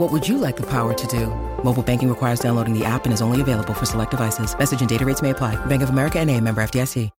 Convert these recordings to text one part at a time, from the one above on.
What would you like the power to do? Mobile banking requires downloading the app and is only available for select devices. Message and data rates may apply. Bank of America N.A. member FDIC.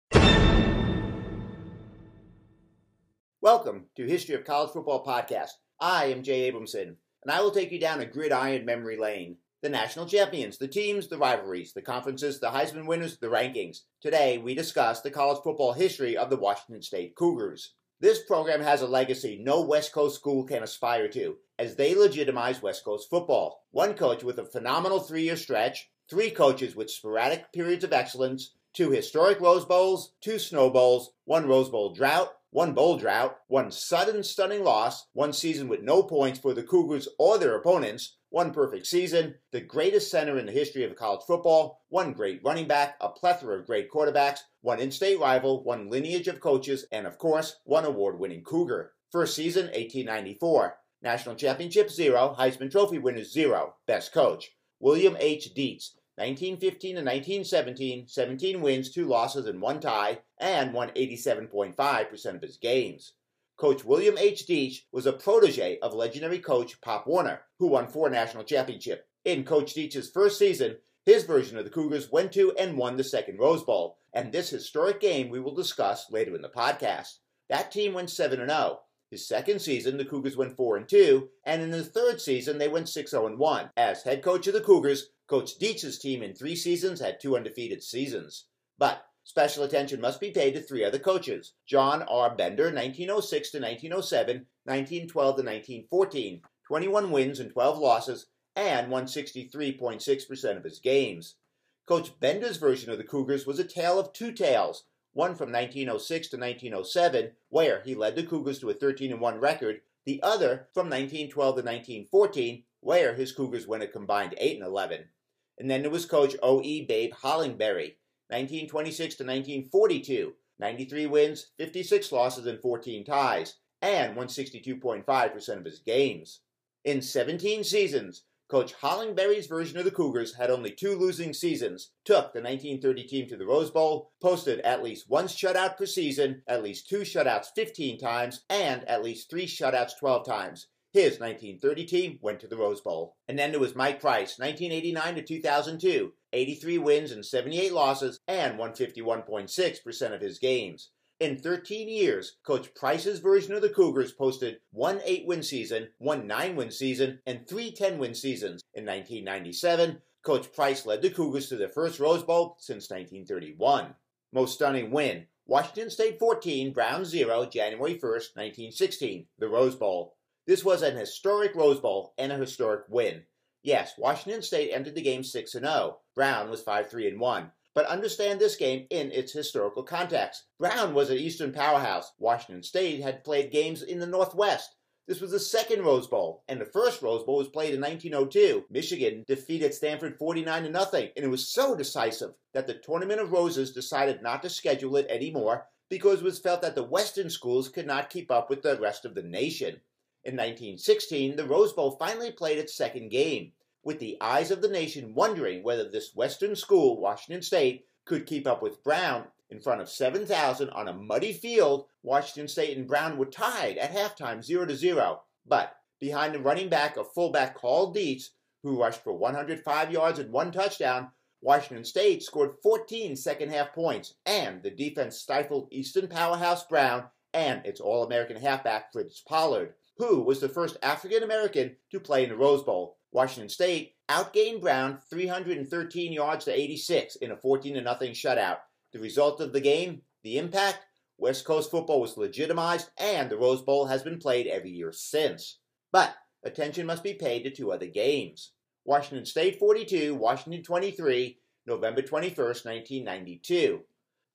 Welcome to History of College Football Podcast. I am Jay Abramson, and I will take you down a gridiron memory lane. The national champions, the teams, the rivalries, the conferences, the Heisman winners, the rankings. Today, we discuss the college football history of the Washington State Cougars. This program has a legacy no West Coast school can aspire to, as they legitimize West Coast football. One coach with a phenomenal three-year stretch, three coaches with sporadic periods of excellence, two historic Rose Bowls, two Snow Bowls, one Rose Bowl drought, one bowl drought, one sudden stunning loss, one season with no points for the Cougars or their opponents, one perfect season, the greatest center in the history of college football, one great running back, a plethora of great quarterbacks, one in-state rival, one lineage of coaches, and of course, one award-winning Cougar. First season, 1894. National championship, 0. Heisman Trophy winners, 0. Best coach, William H. Dietz. 1915 and 1917, 17 wins, 2 losses, and 1 tie, and won 87.5% of his games. Coach William H. Dietz was a protege of legendary coach Pop Warner, who won 4 national championships. In Coach Dietz's first season, his version of the Cougars went to and won the second Rose Bowl, and this historic game we will discuss later in the podcast. That team went 7-0. His second season, the Cougars went 4-2, and in his third season, they went 6-0-1. As head coach of the Cougars, Coach Dietz's team in 3 seasons had 2 undefeated seasons. But special attention must be paid to 3 other coaches: John R. Bender, 1906 to 1907, 1912 to 1914, 21 wins and 12 losses, and won 63.6% of his games. Coach Bender's version of the Cougars was a tale of two tales. One from 1906 to 1907, where he led the Cougars to a 13-1 record. The other from 1912 to 1914, where his Cougars went a combined 8-11. And then there was Coach O.E. Babe Hollingbery, 1926 to 1942, 93 wins, 56 losses, and 14 ties, and won 62.5% of his games. In 17 seasons, Coach Hollingbery's version of the Cougars had only 2 losing seasons, took the 1930 team to the Rose Bowl, posted at least 1 shutout per season, at least 2 shutouts 15 times, and at least 3 shutouts 12 times. His 1930 team went to the Rose Bowl. And then there was Mike Price, 1989 to 2002, 83 wins and 78 losses, and won 51.6% of his games. In 13 years, Coach Price's version of the Cougars posted 1 8-win season, 1 9-win season, and 3 10-win seasons. In 1997, Coach Price led the Cougars to their first Rose Bowl since 1931. Most stunning win, Washington State 14, Browns 0, January 1st, 1916, the Rose Bowl. This was an historic Rose Bowl and a historic win. Yes, Washington State entered the game 6-0. Brown was 5-3-1. But understand this game in its historical context. Brown was an Eastern powerhouse. Washington State had played games in the Northwest. This was the second Rose Bowl, and the first Rose Bowl was played in 1902. Michigan defeated Stanford 49-0, and it was so decisive that the Tournament of Roses decided not to schedule it anymore because it was felt that the Western schools could not keep up with the rest of the nation. In 1916, the Rose Bowl finally played its second game, with the eyes of the nation wondering whether this Western school, Washington State, could keep up with Brown. In front of 7,000 on a muddy field, Washington State and Brown were tied at halftime 0-0. But behind the running back of fullback Carl Dietz, who rushed for 105 yards and 1 touchdown, Washington State scored 14 second-half points, and the defense stifled Eastern powerhouse Brown and its All-American halfback Fritz Pollard, who was the first African-American to play in the Rose Bowl. Washington State outgained Brown 313 yards to 86 in a 14-0 shutout. The result of the game, the impact, West Coast football was legitimized, and the Rose Bowl has been played every year since. But attention must be paid to 2 other games. Washington State 42, Washington 23, November 21st, 1992.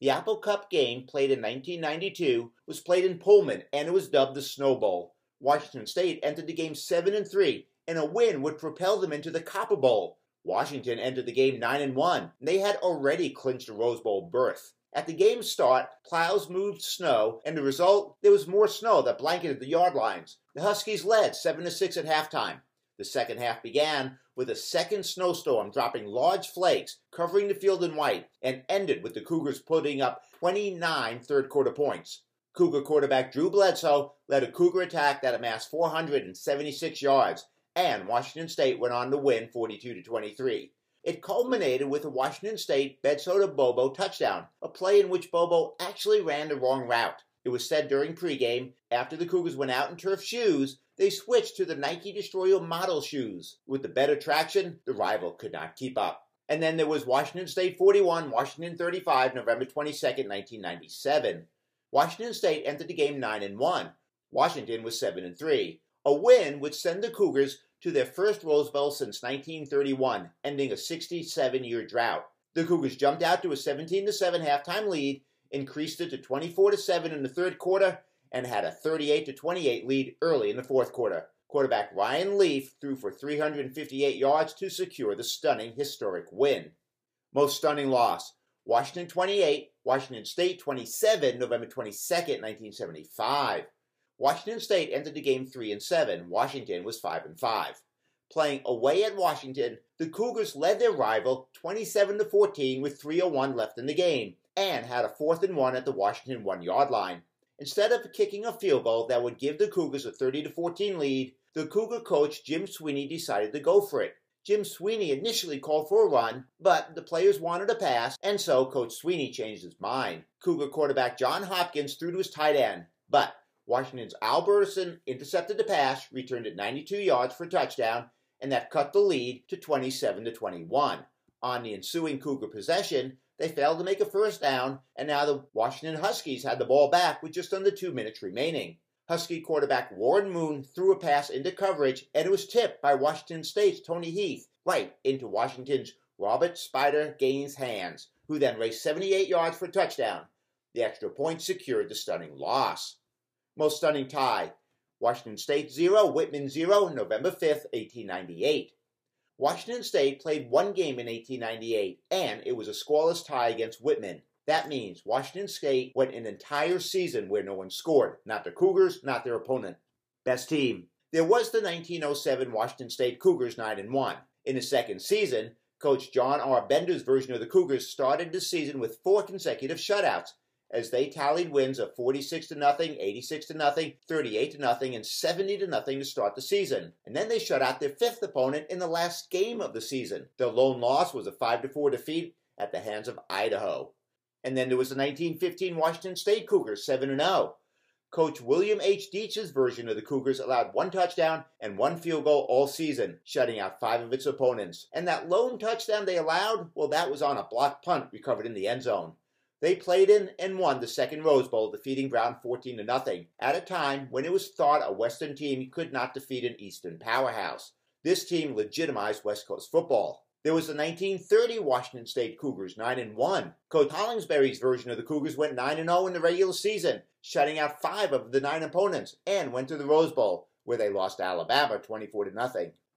The Apple Cup game, played in 1992, was played in Pullman, and it was dubbed the Snow Bowl. Washington State entered the game 7-3. And a win would propel them into the Copper Bowl. Washington entered the game 9-1, and they had already clinched a Rose Bowl berth. At the game's start, plows moved snow, and the result, there was more snow that blanketed the yard lines. The Huskies led 7-6 at halftime. The second half began with a second snowstorm dropping large flakes, covering the field in white, and ended with the Cougars putting up 29 third-quarter points. Cougar quarterback Drew Bledsoe led a Cougar attack that amassed 476 yards, and Washington State went on to win 42-23. It culminated with a Washington State Bledsoe-to-Bobo touchdown, a play in which Bobo actually ran the wrong route. It was said during pregame, after the Cougars went out in turf shoes, they switched to the Nike Destroyer model shoes. With the better traction, the rival could not keep up. And then there was Washington State 41, Washington 35, November 22, 1997. Washington State entered the game 9-1. Washington was 7-3. A win would send the Cougars to their first Rose Bowl since 1931, ending a 67-year drought. The Cougars jumped out to a 17-7 halftime lead, increased it to 24-7 in the third quarter, and had a 38-28 lead early in the fourth quarter. Quarterback Ryan Leaf threw for 358 yards to secure the stunning historic win. Most stunning loss, Washington 28, Washington State 27, November 22, 1975. Washington State entered the game 3-7. Washington was 5-5. Playing away at Washington, the Cougars led their rival 27-14 with 3:01 left in the game and had a 4th and 1 at the Washington 1-yard line. Instead of kicking a field goal that would give the Cougars a 30-14 lead, the Cougar coach Jim Sweeney decided to go for it. Jim Sweeney initially called for a run, but the players wanted a pass, and so Coach Sweeney changed his mind. Cougar quarterback John Hopkins threw to his tight end, but Washington's Al Burtterson intercepted the pass, returned it 92 yards for a touchdown, and that cut the lead to 27-21. On the ensuing Cougar possession, they failed to make a first down, and now the Washington Huskies had the ball back with just under 2 minutes remaining. Husky quarterback Warren Moon threw a pass into coverage, and it was tipped by Washington State's Tony Heath right into Washington's Robert Spider-Gaines' hands, who then raced 78 yards for a touchdown. The extra point secured the stunning loss. Most stunning tie, Washington State 0, Whitman 0, November 5, 1898. Washington State played one game in 1898, and it was a scoreless tie against Whitman. That means Washington State went an entire season where no one scored, not the Cougars, not their opponent. Best team. There was the 1907 Washington State Cougars 9-1. In the second season, Coach John R. Bender's version of the Cougars started the season with 4 consecutive shutouts, as they tallied wins of 46-0, 86-0, 38-0, and 70-0 to start the season. And then they shut out their 5th opponent in the last game of the season. Their lone loss was a 5-4 defeat at the hands of Idaho. And then there was the 1915 Washington State Cougars, 7-0. Coach William H. Dietz's version of the Cougars allowed 1 touchdown and 1 field goal all season, shutting out 5 of its opponents. And that lone touchdown they allowed, well, that was on a blocked punt recovered in the end zone. They played in and won the second Rose Bowl, defeating Brown 14-0, at a time when it was thought a Western team could not defeat an Eastern powerhouse. This team legitimized West Coast football. There was the 1930 Washington State Cougars, 9-1. Coach Hollingsbury's version of the Cougars went 9-0 in the regular season, shutting out 5 of the 9 opponents, and went to the Rose Bowl, where they lost to Alabama 24-0.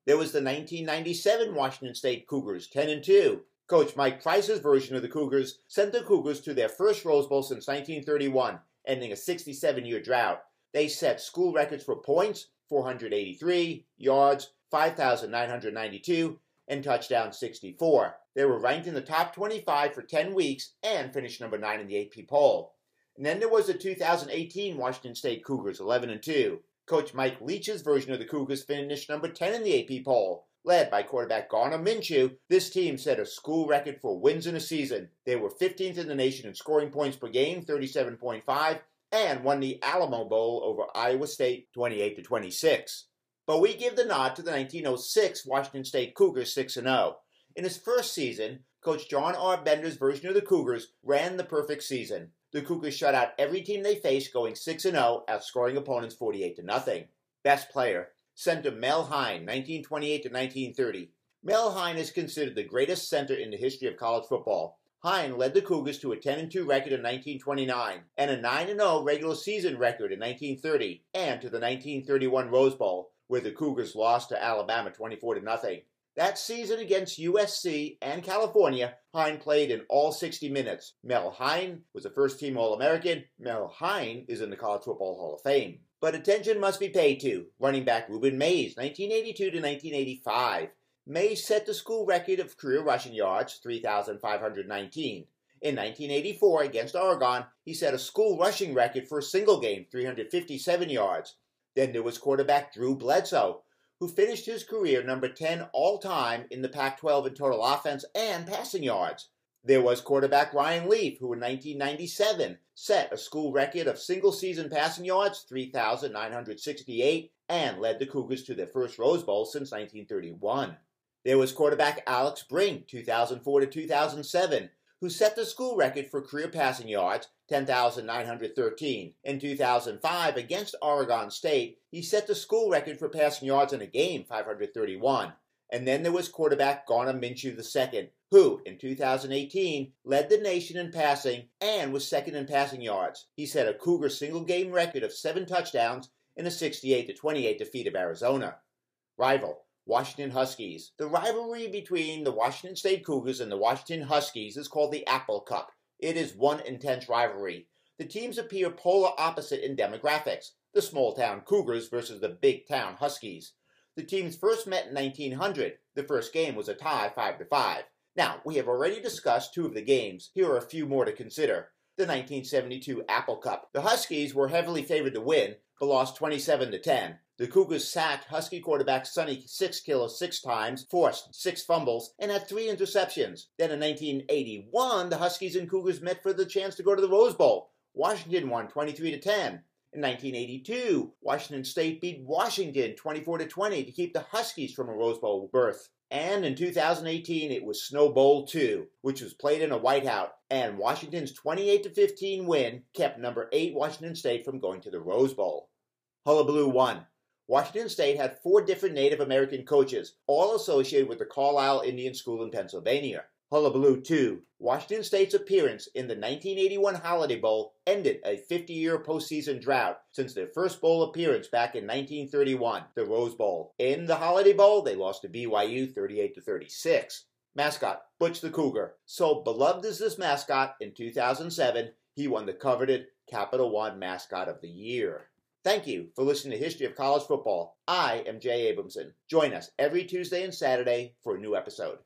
There was the 1997 Washington State Cougars, 10-2. Coach Mike Price's version of the Cougars sent the Cougars to their first Rose Bowl since 1931, ending a 67-year drought. They set school records for points, 483, yards, 5,992, and touchdown 64. They were ranked in the top 25 for 10 weeks and finished number 9 in the AP poll. And then there was the 2018 Washington State Cougars, 11-2. Coach Mike Leach's version of the Cougars finished number 10 in the AP poll. Led by quarterback Gardner Minshew, this team set a school record for wins in a season. They were 15th in the nation in scoring points per game, 37.5, and won the Alamo Bowl over Iowa State, 28-26. But we give the nod to the 1906 Washington State Cougars, 6-0. In his first season, Coach John R. Bender's version of the Cougars ran the perfect season. The Cougars shut out every team they faced, going 6-0, outscoring opponents 48-0. Best player. Center Mel Hine, 1928-1930. Mel Hine is considered the greatest center in the history of college football. Hine led the Cougars to a 10-2 record in 1929 and a 9-0 regular season record in 1930 and to the 1931 Rose Bowl, where the Cougars lost to Alabama 24-0. That season against USC and California, Hine played in all 60 minutes. Mel Hine was a first-team All-American. Mel Hine is in the College Football Hall of Fame. But attention must be paid to running back Reuben Mays, 1982 to 1985. Mays set the school record of career rushing yards, 3,519. In 1984, against Oregon, he set a school rushing record for a single game, 357 yards. Then there was quarterback Drew Bledsoe, who finished his career number 10 all-time in the Pac-12 in total offense and passing yards. There was quarterback Ryan Leaf, who in 1997 set a school record of single-season passing yards, 3,968, and led the Cougars to their first Rose Bowl since 1931. There was quarterback Alex Brink, 2004 to 2007, who set the school record for career passing yards, 10,913. In 2005, against Oregon State, he set the school record for passing yards in a game, 531. And then there was quarterback Gardner Minshew II, who, in 2018, led the nation in passing and was second in passing yards. He set a Cougar single-game record of 7 touchdowns in a 68-28 defeat of Arizona. Rival. Washington Huskies. The rivalry between the Washington State Cougars and the Washington Huskies is called the Apple Cup. It is one intense rivalry. The teams appear polar opposite in demographics, the small-town Cougars versus the big-town Huskies. The teams first met in 1900. The first game was a tie 5-5. Now, we have already discussed 2 of the games. Here are a few more to consider. The 1972 Apple Cup. The Huskies were heavily favored to win, but lost 27-10. The Cougars sacked Husky quarterback Sonny Sixkiller 6 times, forced 6 fumbles, and had 3 interceptions. Then in 1981, the Huskies and Cougars met for the chance to go to the Rose Bowl. Washington won 23-10. In 1982, Washington State beat Washington 24-20 to keep the Huskies from a Rose Bowl berth. And in 2018, it was Snow Bowl II, which was played in a whiteout, and Washington's 28-15 win kept number 8 Washington State from going to the Rose Bowl. Hullabaloo 1. Washington State had 4 different Native American coaches, all associated with the Carlisle Indian School in Pennsylvania. Hullabaloo 2. Washington State's appearance in the 1981 Holiday Bowl ended a 50-year postseason drought since their first bowl appearance back in 1931, the Rose Bowl. In the Holiday Bowl, they lost to BYU 38-36. Mascot, Butch the Cougar. So beloved is this mascot, in 2007, he won the coveted Capital One Mascot of the Year. Thank you for listening to History of College Football. I am Jay Abramson. Join us every Tuesday and Saturday for a new episode.